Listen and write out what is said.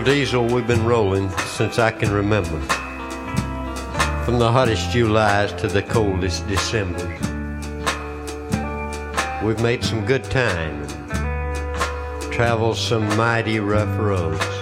Old Diesel we've been rolling since I can remember, from the hottest Julys to the coldest Decembers. We've made some good time and traveled some mighty rough roads.